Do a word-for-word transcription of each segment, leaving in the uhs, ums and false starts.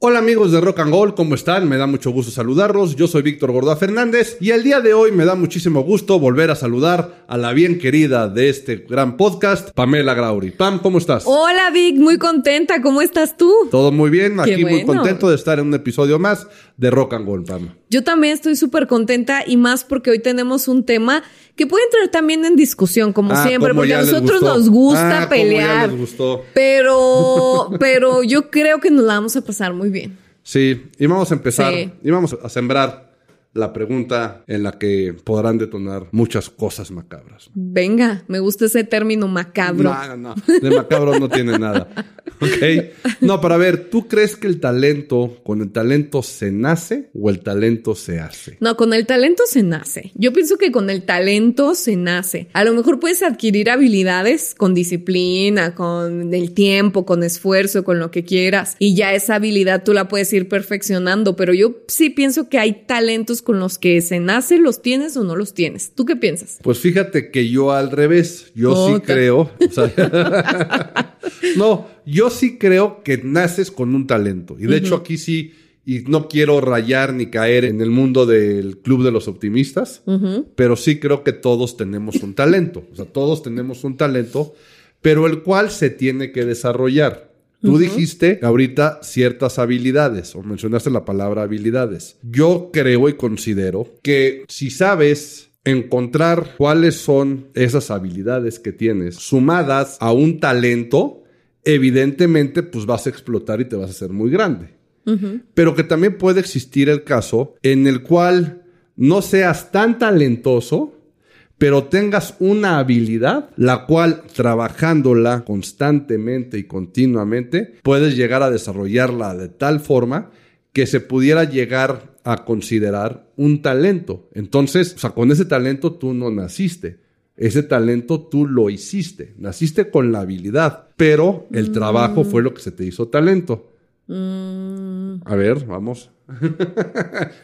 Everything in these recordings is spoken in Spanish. Hola amigos de Rock and Gold, ¿cómo están? Me da mucho gusto saludarlos, yo soy Víctor Gordoa Fernández y el día de hoy me da muchísimo gusto volver a saludar a la bien querida de este gran podcast, Pamela Grauri. Pam, ¿cómo estás? Hola Vic, muy contenta, ¿cómo estás tú? Todo muy bien, aquí bueno. Muy contento de estar en un episodio más de Rock and Gold, Pam. Yo también estoy súper contenta y más porque hoy tenemos un tema que puede entrar también en discusión, como ah, siempre, porque a nosotros nos gusta ah, pelear, pero, pero yo creo que nos la vamos a pasar muy bien. Sí, y vamos a empezar, sí. y vamos a sembrar la pregunta en la que podrán detonar muchas cosas macabras. Venga, me gusta ese término macabro. No, no, no, de macabro no tiene nada, ¿ok? No, pero a ver, ¿tú crees que el talento, con el talento se nace o el talento se hace? No, con el talento se nace. Yo pienso que con el talento se nace. A lo mejor puedes adquirir habilidades con disciplina, con el tiempo, con esfuerzo, con lo que quieras. Y ya esa habilidad tú la puedes ir perfeccionando. Pero yo sí pienso que hay talentos con los que se nace, los tienes o no los tienes. ¿Tú qué piensas? Pues fíjate que yo al revés. Yo oh, sí creo. O sea, no, yo sí creo que naces con un talento. Y de uh-huh. hecho aquí sí, y no quiero rayar ni caer en el mundo del club de los optimistas, uh-huh. pero sí creo que todos tenemos un talento. O sea, todos tenemos un talento, pero el cual se tiene que desarrollar. Tú uh-huh. dijiste ahorita ciertas habilidades, o mencionaste la palabra habilidades. Yo creo y considero que si sabes encontrar cuáles son esas habilidades que tienes sumadas a un talento, evidentemente pues vas a explotar y te vas a hacer muy grande. Uh-huh. Pero que también puede existir el caso en el cual no seas tan talentoso, pero tengas una habilidad la cual trabajándola constantemente y continuamente puedes llegar a desarrollarla de tal forma que se pudiera llegar a considerar un talento. Entonces, o sea, con ese talento tú no naciste. Ese talento tú lo hiciste. Naciste con la habilidad, pero el mm. trabajo fue lo que se te hizo talento. Mm. A ver, vamos.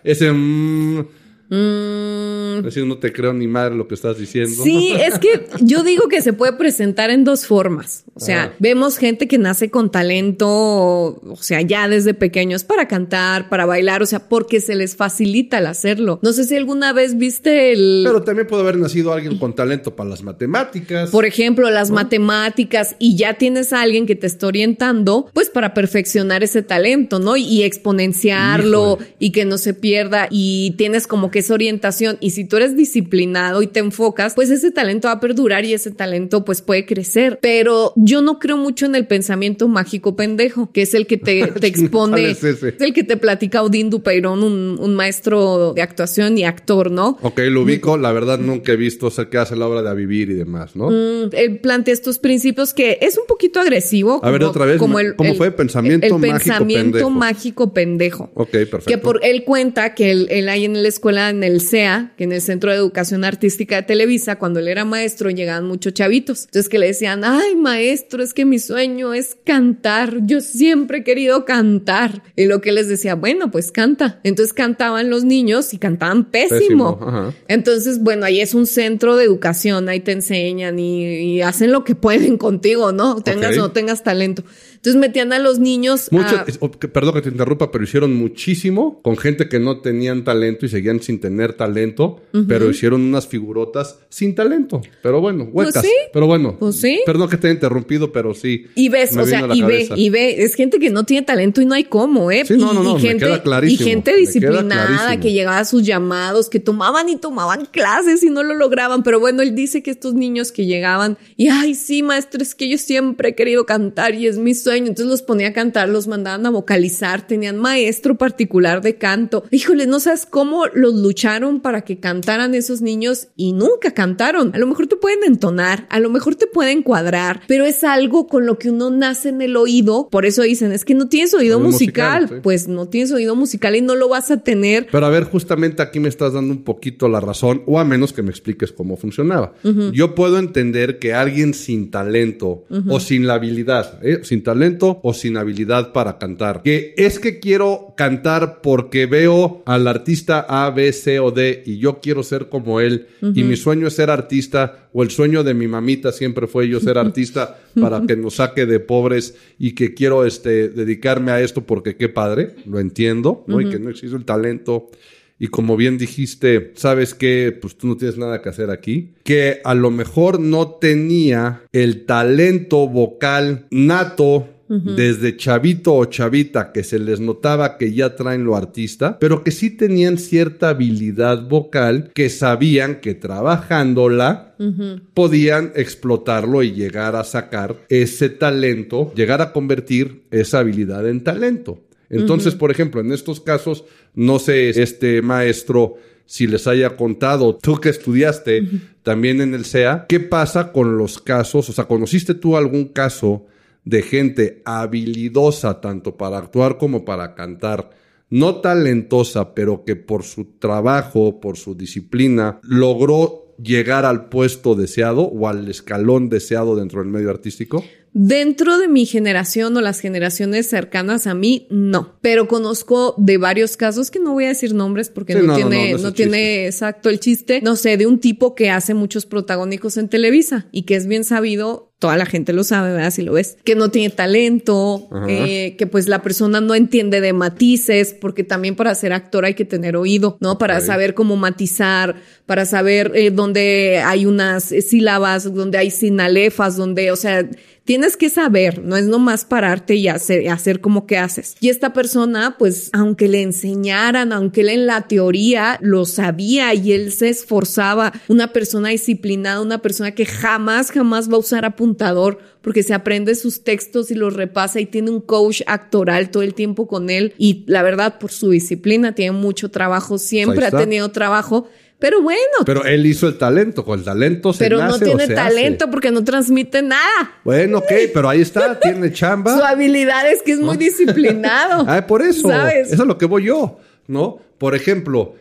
ese... Mm, Mm. Es decir, no te creo ni madre lo que estás diciendo. Sí, es que yo digo que se puede presentar en dos formas. O sea, ah. vemos gente que nace con talento, o sea, ya desde pequeños para cantar, para bailar, o sea, porque se les facilita el hacerlo. No sé si alguna vez viste el... Pero también puede haber nacido alguien con talento para las matemáticas. Por ejemplo, las ¿no? matemáticas, y ya tienes a alguien que te está orientando, pues para perfeccionar ese talento, ¿no? Y, y exponenciarlo, Híjole. y que no se pierda, y tienes como que es orientación, y si tú eres disciplinado y te enfocas, pues ese talento va a perdurar y ese talento pues puede crecer. Pero yo no creo mucho en el pensamiento mágico pendejo, que es el que te, te expone, es, es el que te platica Odín Dupeirón, un, un maestro de actuación y actor, ¿no? Ok, lo ubico, la verdad nunca he visto, o sea, que hace la obra de A Vivir y demás, ¿no? Mm, él plantea estos principios que es un poquito agresivo. A como, ver, otra vez, como el, ¿cómo el, fue? Pensamiento el, el mágico pensamiento pendejo. mágico pendejo. Ok, perfecto. Que por él cuenta que él, él ahí en la escuela, en el C E A, que en el Centro de Educación Artística de Televisa, cuando él era maestro llegaban muchos chavitos, entonces que le decían: ay maestro, es que mi sueño es cantar, yo siempre he querido cantar, y lo que les decía: bueno, pues canta. Entonces cantaban los niños y cantaban pésimo, pésimo. Entonces bueno, ahí es un centro de educación, ahí te enseñan y, y hacen lo que pueden contigo, ¿no? Tengas okay. o no tengas talento. Entonces metían a los niños Mucho, a... Perdón que te interrumpa, pero hicieron muchísimo con gente que no tenían talento y seguían sin tener talento, uh-huh. pero hicieron unas figurotas sin talento. Pero bueno, huecas. Pues sí. Pero bueno. Pues sí. Perdón que te he interrumpido, pero sí. Y ves, o sea, y ve, y ve. Es gente que no tiene talento y no hay cómo, ¿eh? Sí, no, y, no, no. Y gente, me queda clarísimo. Y gente disciplinada que llegaba a sus llamados, que tomaban y tomaban clases y no lo lograban. Pero bueno, él dice que estos niños que llegaban y, ay, sí, maestro, es que yo siempre he querido cantar y es mi sueño. Entonces los ponía a cantar, los mandaban a vocalizar, tenían maestro particular de canto. Híjole, no sabes cómo los lucharon para que cantaran esos niños y nunca cantaron. A lo mejor te pueden entonar, a lo mejor te pueden cuadrar, pero es algo con lo que uno nace en el oído. Por eso dicen, es que no tienes oído musical. musical sí. Pues no tienes oído musical y no lo vas a tener. Pero a ver, justamente aquí me estás dando un poquito la razón, o a menos que me expliques cómo funcionaba. Uh-huh. Yo puedo entender que alguien sin talento uh-huh. o sin la habilidad, ¿eh? sin talento o sin habilidad para cantar, que es que quiero cantar porque veo al artista A, B, C, o D y yo quiero ser como él, uh-huh, y mi sueño es ser artista, o el sueño de mi mamita siempre fue yo ser artista para que nos saque de pobres, y que quiero este, dedicarme a esto porque qué padre, lo entiendo, ¿no? Uh-huh. Y que no existe el talento. Y como bien dijiste, ¿sabes qué? Pues tú no tienes nada que hacer aquí. Que a lo mejor no tenía el talento vocal nato, uh-huh, desde chavito o chavita, que se les notaba que ya traen lo artista, pero que sí tenían cierta habilidad vocal, que sabían que trabajándola, uh-huh, podían explotarlo y llegar a sacar ese talento, llegar a convertir esa habilidad en talento. Entonces, uh-huh, por ejemplo, en estos casos, no sé, este maestro, si les haya contado, tú que estudiaste, uh-huh, también en el C E A, ¿qué pasa con los casos? O sea, ¿conociste tú algún caso de gente habilidosa tanto para actuar como para cantar, no talentosa, pero que por su trabajo, por su disciplina, logró llegar al puesto deseado o al escalón deseado dentro del medio artístico? Dentro de mi generación o las generaciones cercanas a mí, no. Pero conozco de varios casos que no voy a decir nombres porque sí, no, no tiene, no, no, no tiene exacto el chiste. No sé, de un tipo que hace muchos protagónicos en Televisa y que es bien sabido, toda la gente lo sabe, ¿verdad? Si lo ves, que no tiene talento, eh, que pues la persona no entiende de matices, porque también para ser actor hay que tener oído, ¿no? Para okay. saber cómo matizar, para saber eh, dónde hay unas sílabas, dónde hay sinalefas, dónde, o sea... Tienes que saber, no es nomás pararte y hacer, hacer como que haces. Y esta persona, pues, aunque le enseñaran, aunque él en la teoría lo sabía y él se esforzaba, una persona disciplinada, una persona que jamás, jamás va a usar apuntador porque se aprende sus textos y los repasa y tiene un coach actoral todo el tiempo con él. Y la verdad, por su disciplina, tiene mucho trabajo, siempre ha tenido trabajo. Pero bueno. Pero él hizo el talento. Con el talento se nace o se hace. Pero no tiene talento porque no transmite nada. Bueno, ok, pero ahí está. Tiene chamba. Su habilidad es que es muy disciplinado. Ah, por eso. ¿Sabes? Eso es lo que voy yo, ¿no? Por ejemplo,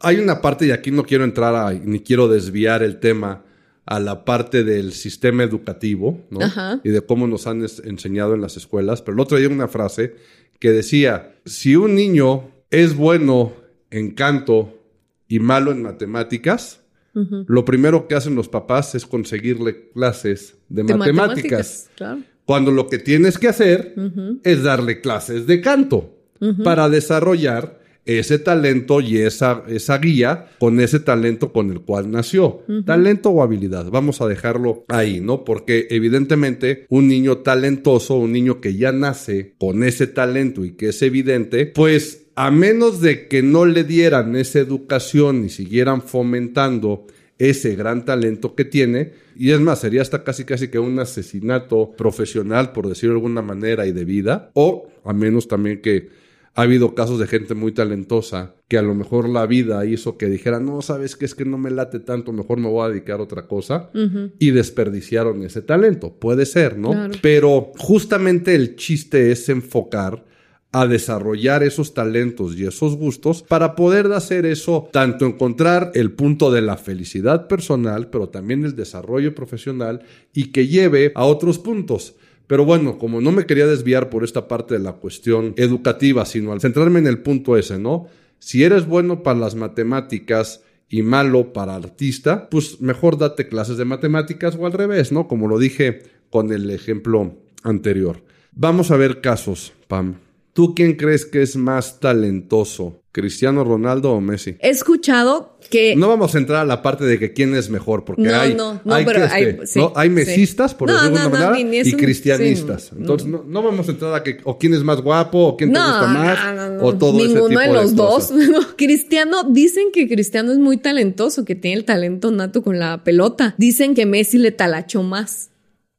hay una parte, y aquí no quiero entrar a, ni quiero desviar el tema a la parte del sistema educativo, ¿no? Ajá. Y de cómo nos han es- enseñado en las escuelas. Pero el otro día una frase que decía, si un niño es bueno en canto y malo en matemáticas, uh-huh, lo primero que hacen los papás es conseguirle clases de, de matemáticas. matemáticas claro. Cuando lo que tienes que hacer, uh-huh, es darle clases de canto, uh-huh, para desarrollar ese talento y esa, esa guía con ese talento con el cual nació. Uh-huh. Talento o habilidad. Vamos a dejarlo ahí, ¿no? Porque evidentemente un niño talentoso, un niño que ya nace con ese talento y que es evidente, pues... A menos de que no le dieran esa educación y siguieran fomentando ese gran talento que tiene, y es más, sería hasta casi casi que un asesinato profesional, por decirlo de alguna manera, y de vida, o a menos también que ha habido casos de gente muy talentosa que a lo mejor la vida hizo que dijera, no, ¿sabes qué? Es que no me late tanto, mejor me voy a dedicar a otra cosa, uh-huh, y desperdiciaron ese talento. Puede ser, ¿no? Claro. Pero justamente el chiste es enfocar a desarrollar esos talentos y esos gustos para poder hacer eso, tanto encontrar el punto de la felicidad personal, pero también el desarrollo profesional y que lleve a otros puntos. Pero bueno, como no me quería desviar por esta parte de la cuestión educativa, sino al centrarme en el punto ese, ¿no? Si eres bueno para las matemáticas y malo para artista, pues mejor date clases de matemáticas o al revés, ¿no? Como lo dije con el ejemplo anterior. Vamos a ver casos, Pam. ¿Tú quién crees que es más talentoso? ¿Cristiano Ronaldo o Messi? He escuchado que... No vamos a entrar a la parte de que quién es mejor, porque no, hay... No, no, hay pero este, hay... Sí, ¿no? Hay mesistas, sí, por decirlo de alguna no, manera, no, y un... cristianistas. Sí, Entonces, no. No, no vamos a entrar a que o quién es más guapo, o quién no, te gusta más, no, no, no, o todo ese tipo de cosas. Ninguno de los dos. No. Cristiano, dicen que Cristiano es muy talentoso, que tiene el talento nato con la pelota. Dicen que Messi le talachó más.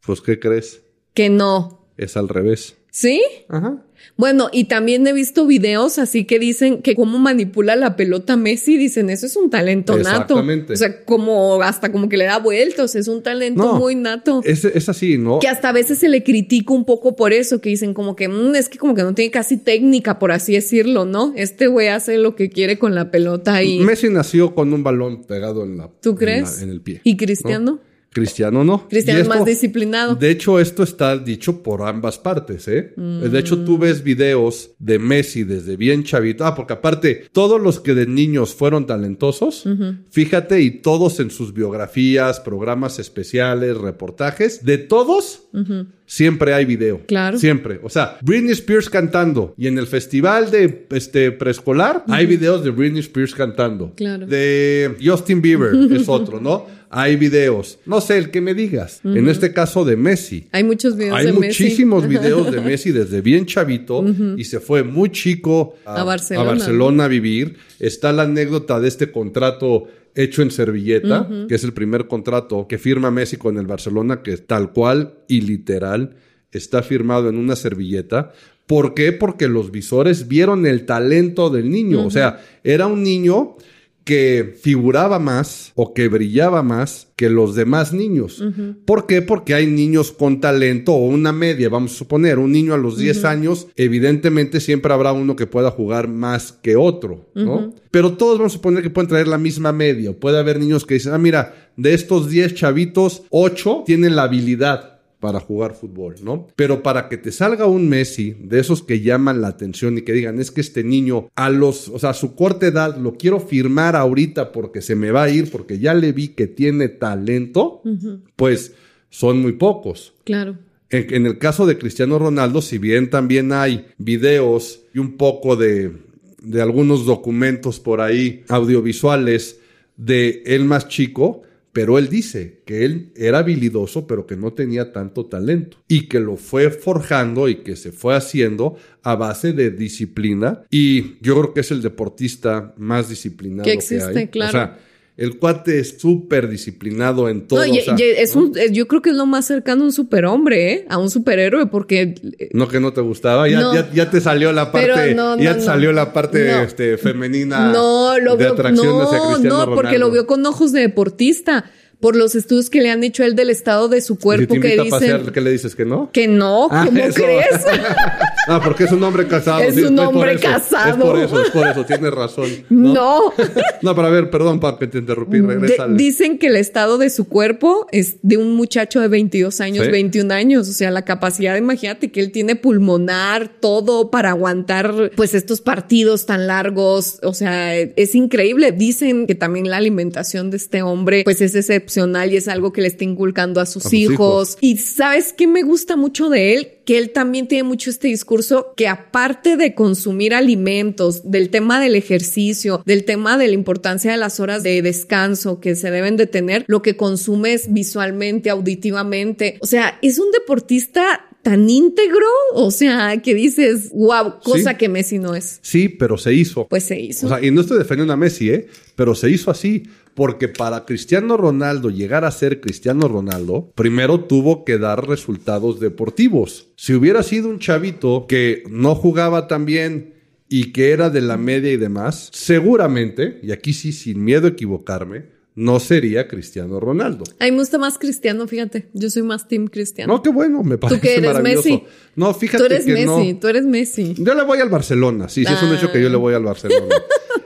Pues, ¿qué crees? Que no. Es al revés. ¿Sí? Ajá. Bueno, y también he visto videos así que dicen que cómo manipula la pelota Messi, dicen, eso es un talento nato. Exactamente. O sea, como hasta como que le da vueltas, es un talento no, muy nato. Es, es así, ¿no? Que hasta a veces se le critica un poco por eso, que dicen como que mmm, es que como que no tiene casi técnica, por así decirlo, ¿no? Este güey hace lo que quiere con la pelota y... Messi nació con un balón pegado en la... ¿Tú crees? En, la, en el pie. ¿Y Cristiano? ¿No? Cristiano no. Cristiano esto, es más disciplinado. De hecho, esto está dicho por ambas partes, ¿eh? Mm. De hecho, tú ves videos de Messi desde bien chavito. Ah, porque aparte, todos los que de niños fueron talentosos, uh-huh. fíjate, y todos en sus biografías, programas especiales, reportajes, de todos... Uh-huh. Siempre hay video. Claro. Siempre. O sea, Britney Spears cantando. Y en el festival de este, preescolar uh-huh. hay videos de Britney Spears cantando. Claro. De Justin Bieber es otro, ¿no? Hay videos. No sé, el que me digas. Uh-huh. En este caso de Messi. Hay muchos videos hay de Messi. Hay muchísimos videos de Messi desde bien chavito. Uh-huh. Y se fue muy chico a, a, Barcelona. a Barcelona a vivir. Está la anécdota de este contrato... hecho en servilleta, uh-huh. que es el primer contrato que firma Messi con el Barcelona, que tal cual y literal está firmado en una servilleta. ¿Por qué? Porque los visores vieron el talento del niño. Uh-huh. O sea, era un niño que figuraba más o que brillaba más que los demás niños. Uh-huh. ¿Por qué? Porque hay niños con talento o una media, vamos a suponer. Un niño a los diez uh-huh. años, evidentemente siempre habrá uno que pueda jugar más que otro, ¿no? Uh-huh. Pero todos vamos a suponer que pueden traer la misma media. Puede haber niños que dicen, ah, mira, de estos diez chavitos, ocho tienen la habilidad para jugar fútbol, ¿no? Pero para que te salga un Messi, de esos que llaman la atención y que digan, es que este niño a los, o sea, a su corta edad lo quiero firmar ahorita porque se me va a ir, porque ya le vi que tiene talento, uh-huh. pues son muy pocos. Claro. En, en el caso de Cristiano Ronaldo, si bien también hay videos y un poco de, de algunos documentos por ahí, audiovisuales, de él más chico... Pero él dice que él era habilidoso, pero que no tenía tanto talento. Y que lo fue forjando y que se fue haciendo a base de disciplina. Y yo creo que es el deportista más disciplinado que existe, que hay. Claro. O sea, el cuate es súper disciplinado en todo. No, y, o sea, y es un, ¿no? Yo creo que es lo más cercano a un superhombre, ¿eh? A un superhéroe, porque... No, que no te gustaba. Ya, no, ya, ya te salió la parte... No, no, ya te no, salió la parte no. este, femenina no, lo de veo, atracción no, hacia Cristiano Ronaldo. No, porque lo vio con ojos de deportista. Por los estudios que le han hecho él del estado de su cuerpo, si te invita que dicen... a pasear, ¿qué le dices? ¿Que no? ¿Que no? Ah, ¿cómo eso. crees? Ah, porque es un hombre casado. Es un no, hombre es casado. Es por eso, es por eso. Tienes razón. No. No, no pero a ver, perdón, para que te interrumpí. Regresale. De- dicen que el estado de su cuerpo es de un muchacho de veintidós años, ¿sí? veintiún años. O sea, la capacidad, imagínate que él tiene pulmonar, todo para aguantar pues estos partidos tan largos. O sea, es increíble. Dicen que también la alimentación de este hombre pues es ese y es algo que le está inculcando a sus, a sus hijos. hijos. Y ¿sabes qué me gusta mucho de él? Que él también tiene mucho este discurso que aparte de consumir alimentos, del tema del ejercicio, del tema de la importancia de las horas de descanso que se deben de tener, lo que consume es visualmente, auditivamente. O sea, es un deportista tan íntegro, o sea, que dices, wow, cosa sí, que Messi no es. Sí, pero se hizo. Pues se hizo. O sea, y no estoy defendiendo a Messi, ¿eh? Pero se hizo así. Porque para Cristiano Ronaldo llegar a ser Cristiano Ronaldo, primero tuvo que dar resultados deportivos. Si hubiera sido un chavito que no jugaba tan bien y que era de la media y demás, seguramente, y aquí sí, sin miedo a equivocarme, no sería Cristiano Ronaldo. A mí me gusta más Cristiano, fíjate. Yo soy más team Cristiano. No, qué bueno, me parece ¿Tú que eres maravilloso. Messi? No, fíjate tú eres que Messi, no. Tú eres Messi. Yo le voy al Barcelona. Sí, sí, ah. es un hecho que yo le voy al Barcelona.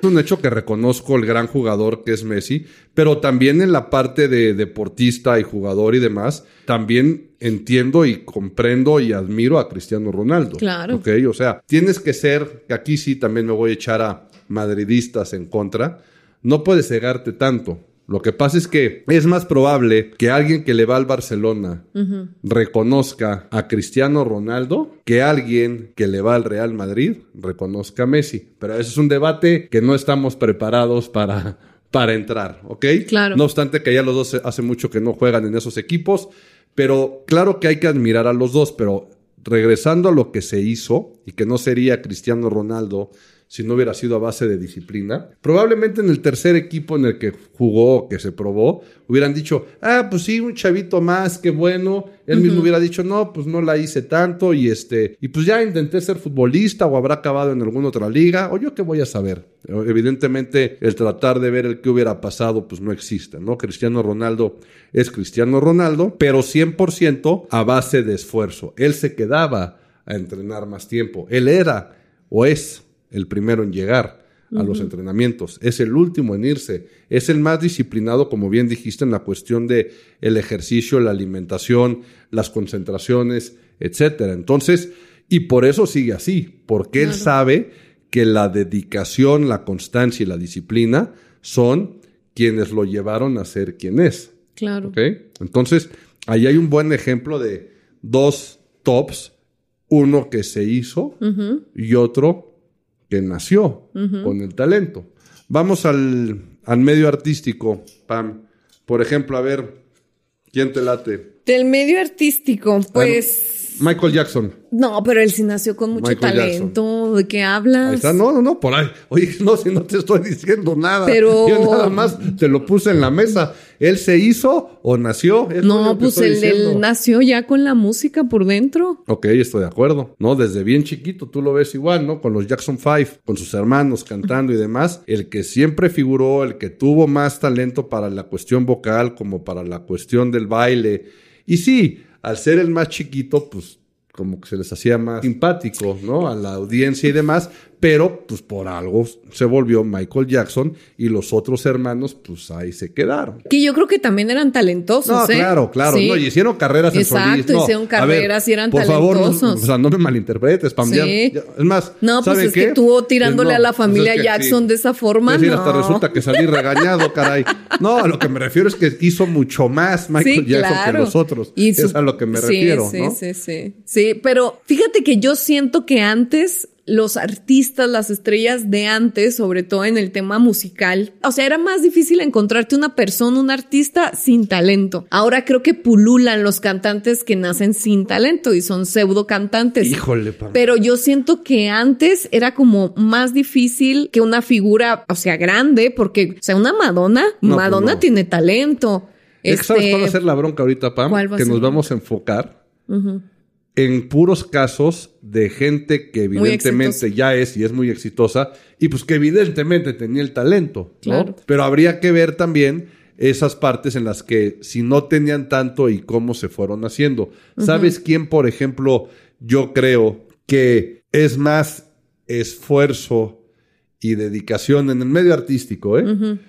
Es un hecho que reconozco el gran jugador que es Messi, pero también en la parte de deportista y jugador y demás, también entiendo y comprendo y admiro a Cristiano Ronaldo. Claro. Ok, o sea, tienes que ser, aquí sí también me voy a echar a madridistas en contra, no puedes cegarte tanto. Lo que pasa es que es más probable que alguien que le va al Barcelona uh-huh. reconozca a Cristiano Ronaldo que alguien que le va al Real Madrid reconozca a Messi. Pero eso es un debate que no estamos preparados para, para entrar, ¿ok? Claro. No obstante que ya los dos hace mucho que no juegan en esos equipos, pero claro que hay que admirar a los dos, pero regresando a lo que se hizo y que no sería Cristiano Ronaldo si no hubiera sido a base de disciplina. Probablemente en el tercer equipo en el que jugó, que se probó, hubieran dicho, ah, pues sí, un chavito más, qué bueno. Él uh-huh. mismo hubiera dicho, no, pues no la hice tanto y este, y pues ya intenté ser futbolista o habrá acabado en alguna otra liga, o yo qué voy a saber. Evidentemente, el tratar de ver el que hubiera pasado, pues no existe, ¿no? Cristiano Ronaldo es Cristiano Ronaldo, pero cien por ciento a base de esfuerzo. Él se quedaba a entrenar más tiempo. Él era o es el primero en llegar a uh-huh. los entrenamientos. Es el último en irse. Es el más disciplinado, como bien dijiste, en la cuestión de el ejercicio, la alimentación, las concentraciones, etcétera. Entonces, y por eso sigue así, porque claro. él sabe que la dedicación, la constancia y la disciplina son quienes lo llevaron a ser quien es. Claro. ¿Okay? Entonces, ahí hay un buen ejemplo de dos tops, uno que se hizo uh-huh. y otro que nació uh-huh. con el talento. Vamos al, al medio artístico, Pam. Por ejemplo, a ver, ¿quién te late? Del medio artístico, pues... Bueno, Michael Jackson. No, pero él sí nació con mucho Michael talento. Jackson. ¿De qué hablas? Ahí está. No, no, no, por ahí. Oye, no, si no te estoy diciendo nada. Pero... Yo nada más te lo puse en la mesa. ¿Él se hizo o nació? Es no, pues él, él nació ya con la música por dentro. Ok, estoy de acuerdo. No, desde bien chiquito tú lo ves igual, ¿no? Con los Jackson Five, con sus hermanos cantando y demás. El que siempre figuró, el que tuvo más talento para la cuestión vocal como para la cuestión del baile. Y sí, al ser el más chiquito, pues como que se les hacía más simpático, ¿no? A la audiencia y demás, pero pues por algo se volvió Michael Jackson y los otros hermanos pues ahí se quedaron. Que yo creo que también eran talentosos, no, ¿eh? Claro, claro, sí. No, y hicieron carreras en solista. Exacto, no, hicieron carreras ver, y eran por talentosos. Favor, no, o sea, no me malinterpretes, Pam. Sí. Ya, es más, no, pues es qué? Que tú tirándole pues no, a la familia pues es que Jackson sí. de esa forma, es decir, no. Hasta resulta que salí regañado, caray. No, a lo que me refiero es que hizo mucho más Michael sí, Jackson claro. que los otros. Y su... Es a lo que me sí, refiero, sí, ¿no? Sí, sí, sí. Sí, pero fíjate que yo siento que antes... Los artistas, las estrellas de antes, sobre todo en el tema musical. O sea, era más difícil encontrarte una persona, un artista sin talento. Ahora creo que pululan los cantantes que nacen sin talento y son pseudo cantantes. Híjole, Pam. Pero yo siento que antes era como más difícil que una figura, o sea, grande, porque, o sea, una Madonna, no, Madonna no. tiene talento. Es este... que sabes cuál va a ser la bronca ahorita, Pam, ¿cuál va a que ser? Nos vamos a enfocar. Uh-huh. En puros casos de gente que evidentemente ya es y es muy exitosa y pues que evidentemente tenía el talento, claro. ¿no? Pero habría que ver también esas partes en las que si no tenían tanto y cómo se fueron haciendo. Uh-huh. ¿Sabes quién, por ejemplo, yo creo que es más esfuerzo y dedicación en el medio artístico, eh? Uh-huh.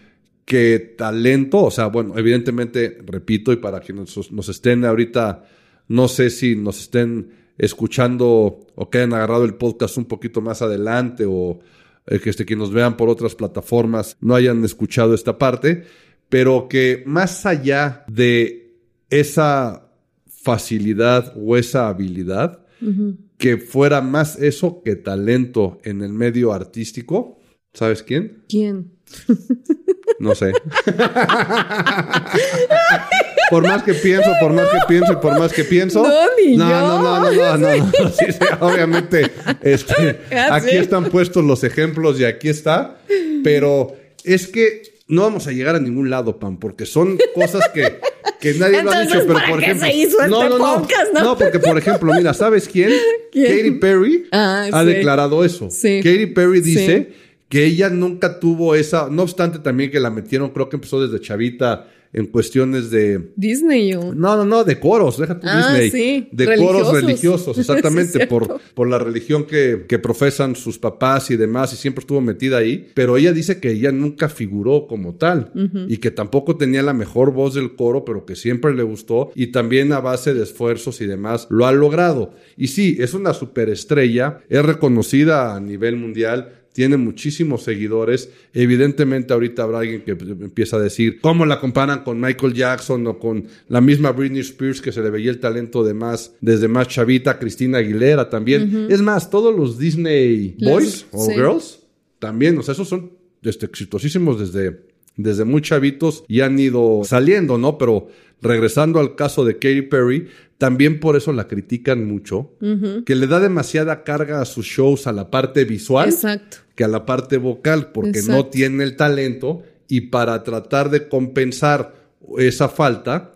Que talento, o sea, bueno, evidentemente, repito, y para quienes nos estén ahorita... No sé si nos estén escuchando o que hayan agarrado el podcast un poquito más adelante o eh, que este, que nos vean por otras plataformas no hayan escuchado esta parte, pero que más allá de esa facilidad o esa habilidad, uh-huh. que fuera más eso que talento en el medio artístico, ¿sabes quién? ¿Quién? No sé. Por más que pienso, por más que pienso y por más que pienso. No, ni no, yo. No, no, no, no, no, no. Sí, sí, obviamente, este, aquí están puestos los ejemplos y aquí está. Pero es que no vamos a llegar a ningún lado, Pam, porque son cosas que, que nadie lo ha dicho. Pero por ejemplo, se hizo no, este no, no, podcast, no, no, porque por ejemplo, mira, ¿sabes quién? ¿Quién? Katy Perry ah, ha sí. declarado eso. Sí. Katy Perry dice sí. que ella nunca tuvo esa, no obstante también que la metieron, creo que empezó desde chavita. En cuestiones de... Disney o... No, no, no, de coros, déjate ah, Disney. Sí. De ¿religiosos? Coros religiosos, exactamente, sí, por, por la religión que, que profesan sus papás y demás, y siempre estuvo metida ahí. Pero ella dice que ella nunca figuró como tal, uh-huh. y que tampoco tenía la mejor voz del coro, pero que siempre le gustó, y también a base de esfuerzos y demás lo ha logrado. Y sí, es una superestrella, es reconocida a nivel mundial... Tiene muchísimos seguidores. Evidentemente ahorita habrá alguien que empieza a decir cómo la comparan con Michael Jackson o con la misma Britney Spears, que se le veía el talento de más desde más chavita, Christina Aguilera también. Uh-huh. Es más, todos los Disney Boys Les, o sí. Girls también, o sea, esos son este, exitosísimos desde, desde muy chavitos y han ido saliendo, ¿no? Pero regresando al caso de Katy Perry, también por eso la critican mucho, uh-huh. que le da demasiada carga a sus shows a la parte visual. Exacto. Que a la parte vocal, porque exacto. no tiene el talento y para tratar de compensar esa falta,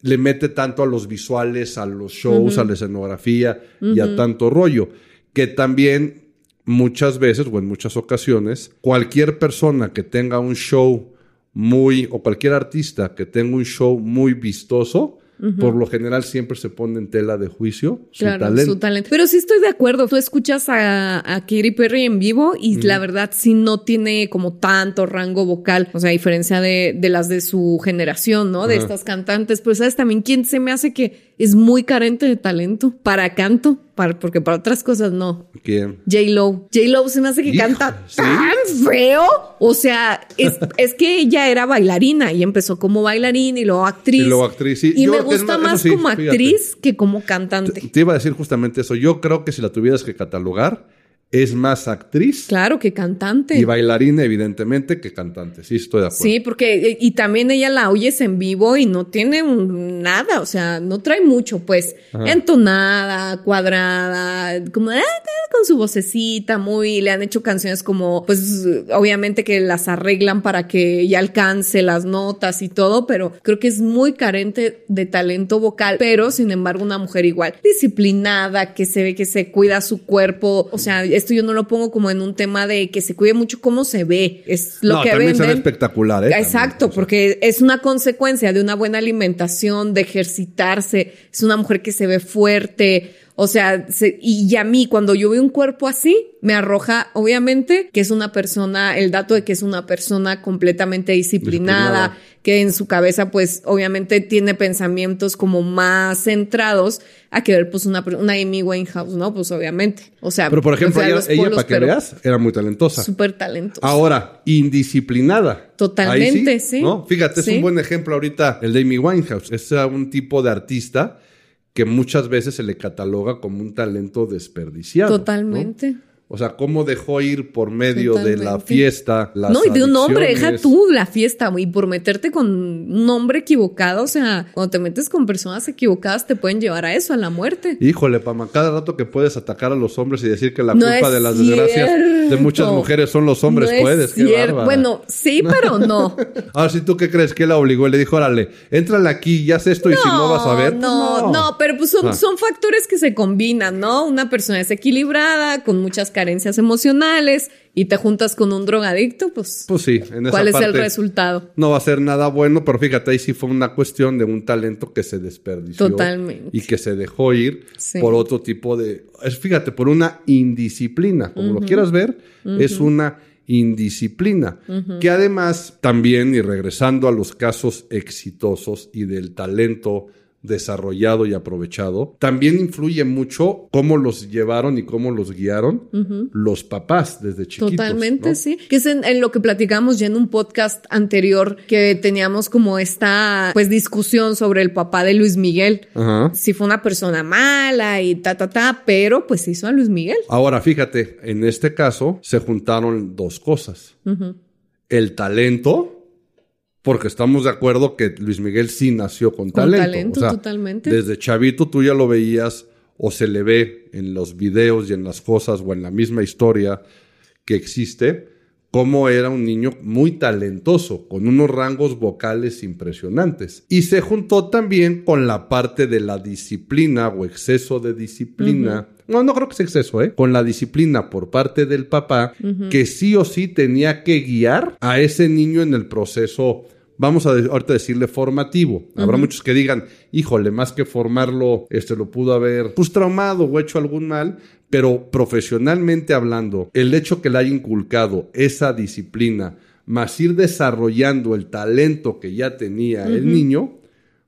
le mete tanto a los visuales, a los shows, uh-huh. a la escenografía uh-huh. y a tanto rollo, que también muchas veces o en muchas ocasiones, cualquier persona que tenga un show muy, o cualquier artista que tenga un show muy vistoso, uh-huh. por lo general siempre se pone en tela de juicio su, claro, talento. su talento. Pero sí estoy de acuerdo. Tú escuchas a, a Katy Perry en vivo y uh-huh. la verdad sí no tiene como tanto rango vocal. O sea, a diferencia de, de las de su generación, ¿no? De uh-huh. estas cantantes. Pero ¿sabes también quién se me hace que es muy carente de talento para canto? Para, porque para otras cosas no. ¿Quién? J. Lo. J. Lo se me hace que Hijo, canta ¿sí? tan feo. O sea, es, es que ella era bailarina y empezó como bailarina y luego actriz. Y luego actriz, sí. Y yo me gusta no, más sí, como actriz fíjate. que como cantante. Te, te iba a decir justamente eso. Yo creo que si la tuvieras que catalogar, es más actriz. Claro, que cantante. Y bailarina, evidentemente, que cantante. Sí, estoy de acuerdo. Sí, porque... Y también ella la oyes en vivo y no tiene un, nada. O sea, no trae mucho, pues. Ajá. Entonada, cuadrada, como... Eh, con su vocecita muy... Le han hecho canciones como... Pues, obviamente que las arreglan para que ella alcance las notas y todo. Pero creo que es muy carente de talento vocal. Pero, sin embargo, una mujer igual. Disciplinada, que se ve que se cuida su cuerpo. O sea... Esto yo no lo pongo como en un tema de que se cuide mucho cómo se ve. Es lo no, que también venden. Se ve espectacular, ¿eh? Exacto, también, porque es una consecuencia de una buena alimentación, de ejercitarse. Es una mujer que se ve fuerte. O sea, se, y a mí, cuando yo veo un cuerpo así, me arroja, obviamente, que es una persona, el dato de que es una persona completamente disciplinada, disciplinada. que en su cabeza, pues, obviamente tiene pensamientos como más centrados a que ver, pues, una, una Amy Winehouse, ¿no? Pues, obviamente. O sea, pero, por ejemplo, o sea, ella, polos, ella, para que veas, era muy talentosa. Súper talentosa. Ahora, indisciplinada. Totalmente, Ahí sí. sí. ¿no? Fíjate, ¿Sí? es un buen ejemplo ahorita el de Amy Winehouse. Es un tipo de artista que muchas veces se le cataloga como un talento desperdiciado. Totalmente. ¿no? O sea, cómo dejó ir por medio Totalmente. de la fiesta, las No, y de un hombre, deja tú la fiesta, y por meterte con un hombre equivocado. O sea, cuando te metes con personas equivocadas te pueden llevar a eso, a la muerte. Híjole, Pama, cada rato que puedes atacar a los hombres y decir que la no culpa de las cierto. desgracias de muchas mujeres son los hombres, no puedes, qué bárbara. Bueno, sí, pero no. Ahora, si tú qué crees, que la obligó, le dijo, órale, éntrale aquí y haz esto no, y si no vas a ver. No, no, no, pero pues son, ah. son factores que se combinan, ¿no? Una persona desequilibrada, con muchas carencias emocionales, y te juntas con un drogadicto, pues... Pues sí, en esa ¿Cuál parte es el resultado? No va a ser nada bueno, pero fíjate, ahí sí fue una cuestión de un talento que se desperdició. Totalmente. Y que se dejó ir sí. por otro tipo de... Es, fíjate, por una indisciplina. Como uh-huh. lo quieras ver, uh-huh. es una indisciplina. Uh-huh. Que además, también, y regresando a los casos exitosos y del talento desarrollado y aprovechado, también influye mucho cómo los llevaron y cómo los guiaron uh-huh. los papás desde chiquitos. Totalmente, ¿no? sí. Que es en, en lo que platicamos ya en un podcast anterior, que teníamos como esta pues discusión sobre el papá de Luis Miguel. Uh-huh. Si fue una persona mala y ta, ta, ta, pero pues hizo a Luis Miguel. Ahora, fíjate, en este caso se juntaron dos cosas. Uh-huh. El talento... Porque estamos de acuerdo que Luis Miguel sí nació con talento. Con talento, o sea, totalmente. Desde chavito tú ya lo veías, o se le ve en los videos y en las cosas, o en la misma historia que existe, cómo era un niño muy talentoso, con unos rangos vocales impresionantes. Y se juntó también con la parte de la disciplina o exceso de disciplina. Uh-huh. No, no creo que sea exceso, ¿eh? Con la disciplina por parte del papá, uh-huh. que sí o sí tenía que guiar a ese niño en el proceso... Vamos a de- ahorita decirle formativo. Habrá uh-huh. muchos que digan, híjole, más que formarlo, este lo pudo haber pues traumado o hecho algún mal, pero profesionalmente hablando, el hecho que le haya inculcado esa disciplina, más ir desarrollando el talento que ya tenía uh-huh. el niño,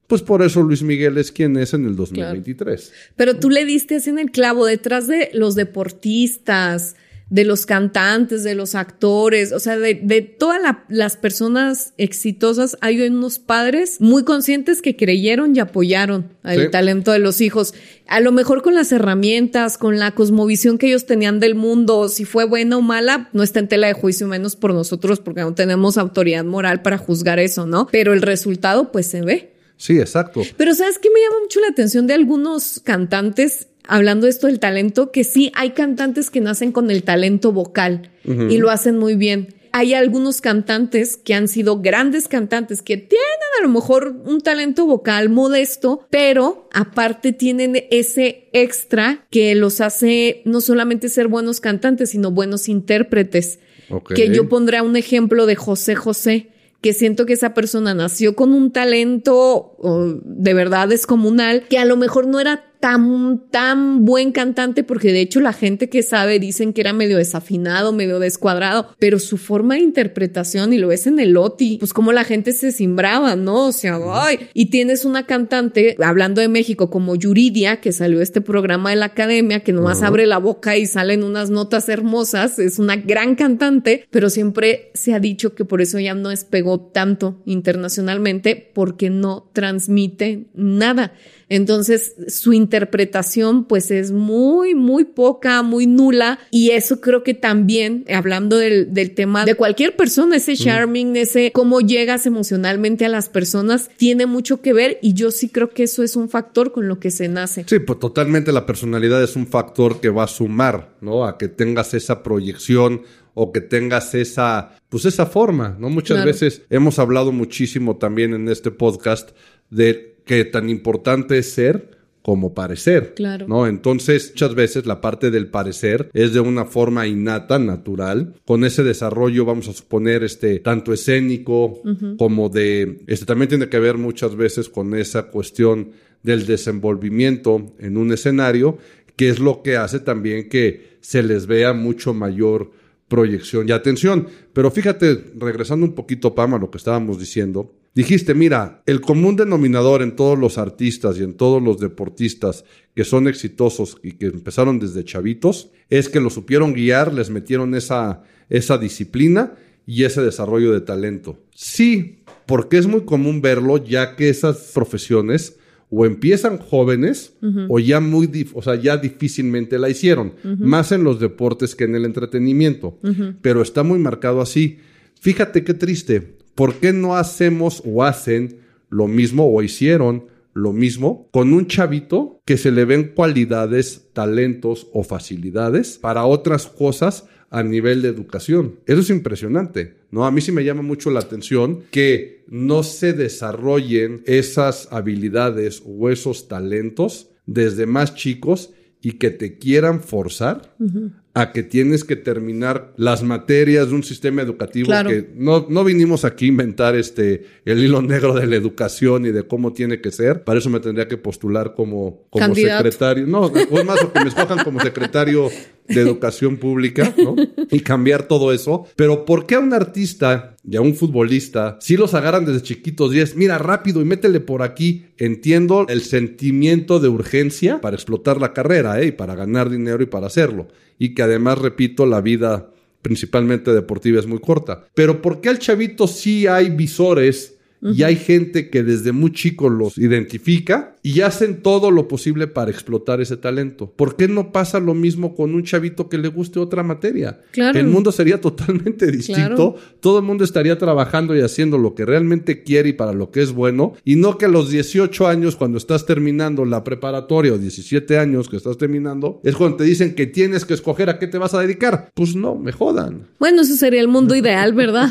pues por eso Luis Miguel es quien es en el dos mil veintitrés. Claro. Pero tú le diste así en el clavo, detrás de los deportistas, de los cantantes, de los actores, o sea, de, de todas la, las personas exitosas, hay unos padres muy conscientes que creyeron y apoyaron el sí. talento de los hijos. A lo mejor con las herramientas, con la cosmovisión que ellos tenían del mundo, si fue buena o mala, no está en tela de juicio, menos por nosotros, porque no tenemos autoridad moral para juzgar eso, ¿no? Pero el resultado, pues, se ve. Sí, exacto. Pero ¿sabes qué me llama mucho la atención de algunos cantantes? Hablando de esto del talento, que sí hay cantantes que nacen con el talento vocal uh-huh. y lo hacen muy bien. Hay algunos cantantes que han sido grandes cantantes que tienen a lo mejor un talento vocal modesto, pero aparte tienen ese extra que los hace no solamente ser buenos cantantes, sino buenos intérpretes. Okay. Que yo pondré un ejemplo de José José, que siento que esa persona nació con un talento uh, de verdad descomunal, que a lo mejor no era tan, tan buen cantante, porque de hecho la gente que sabe dicen que era medio desafinado, medio descuadrado, pero su forma de interpretación, y lo ves en el Oti, pues como la gente se cimbraba, ¿no? O sea, ¡ay! Y tienes una cantante, hablando de México, como Yuridia, que salió este programa de la Academia, que nomás uh-huh. abre la boca y salen unas notas hermosas, es una gran cantante, pero siempre se ha dicho que por eso ya no despegó tanto internacionalmente, porque no transmite nada. Entonces su interpretación pues es muy, muy poca, muy nula, y eso creo que también, hablando del, del tema de cualquier persona, ese charming, ese cómo llegas emocionalmente a las personas, tiene mucho que ver, y yo sí creo que eso es un factor con lo que se nace. Sí, pues totalmente la personalidad es un factor que va a sumar, ¿no? A que tengas esa proyección o que tengas esa, pues esa forma, ¿no? Muchas claro. veces hemos hablado muchísimo también en este podcast de que tan importante es ser como parecer, claro. ¿no? Entonces, muchas veces la parte del parecer es de una forma innata, natural, con ese desarrollo, vamos a suponer, este, tanto escénico uh-huh. como de... Este también tiene que ver muchas veces con esa cuestión del desenvolvimiento en un escenario, que es lo que hace también que se les vea mucho mayor proyección y atención. Pero fíjate, regresando un poquito, Pam, a lo que estábamos diciendo, dijiste, mira, el común denominador en todos los artistas y en todos los deportistas que son exitosos y que empezaron desde chavitos es que los supieron guiar, les metieron esa, esa disciplina y ese desarrollo de talento. Sí, porque es muy común verlo, ya que esas profesiones o empiezan jóvenes uh-huh. o ya muy, dif- o sea, ya difícilmente la hicieron, uh-huh. más en los deportes que en el entretenimiento, uh-huh. pero está muy marcado así. Fíjate qué triste. ¿Por qué no hacemos o hacen lo mismo o hicieron lo mismo con un chavito que se le ven cualidades, talentos o facilidades para otras cosas a nivel de educación? Eso es impresionante, ¿no? A mí sí me llama mucho la atención que no se desarrollen esas habilidades o esos talentos desde más chicos y que te quieran forzar uh-huh. a que tienes que terminar las materias de un sistema educativo claro. que no, no vinimos aquí a inventar este el hilo negro de la educación y de cómo tiene que ser. Para eso me tendría que postular como, como Candidato. secretario. No, pues más o que me escojan como secretario de Educación Pública, ¿no? Y cambiar todo eso. Pero ¿por qué a un artista y a un futbolista si los agarran desde chiquitos y es, mira, rápido y métele por aquí? Entiendo el sentimiento de urgencia para explotar la carrera, ¿eh? Y para ganar dinero y para hacerlo. Y que además, repito, la vida principalmente deportiva es muy corta. Pero ¿por qué al chavito sí hay visores uh-huh. y hay gente que desde muy chico los identifica y hacen todo lo posible para explotar ese talento? ¿Por qué no pasa lo mismo con un chavito que le guste otra materia? Claro. El mundo sería totalmente distinto. Claro. Todo el mundo estaría trabajando y haciendo lo que realmente quiere y para lo que es bueno. Y no que a los dieciocho años, cuando estás terminando la preparatoria, o diecisiete años que estás terminando, es cuando te dicen que tienes que escoger a qué te vas a dedicar. Pues no, me jodan. Bueno, eso sería el mundo ideal, ¿verdad?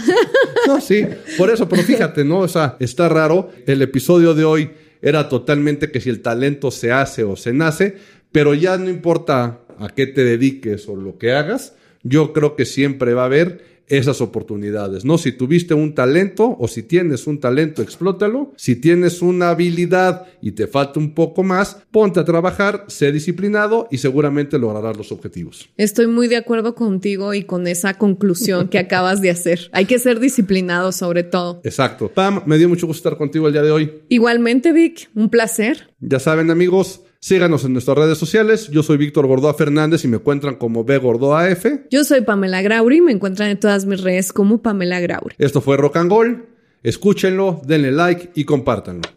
No, sí. Por eso, pero fíjate, ¿no? O sea, está raro. El episodio de hoy era totalmente que si el talento se hace o se nace, pero ya no importa a qué te dediques o lo que hagas, yo creo que siempre va a haber esas oportunidades, ¿no? Si tuviste un talento o si tienes un talento, explótalo. Si tienes una habilidad y te falta un poco más, ponte a trabajar, sé disciplinado y seguramente lograrás los objetivos. Estoy muy de acuerdo contigo y con esa conclusión que acabas de hacer. Hay que ser disciplinado sobre todo. Exacto. Pam, me dio mucho gusto estar contigo el día de hoy. Igualmente, Vic, un placer. Ya saben, amigos, síganos en nuestras redes sociales. Yo soy Víctor Gordoa Fernández y me encuentran como B Gordoa F. Yo soy Pamela Grauri y me encuentran en todas mis redes como Pamela Grauri. Esto fue Rock and Gold. Escúchenlo, denle like y compártanlo.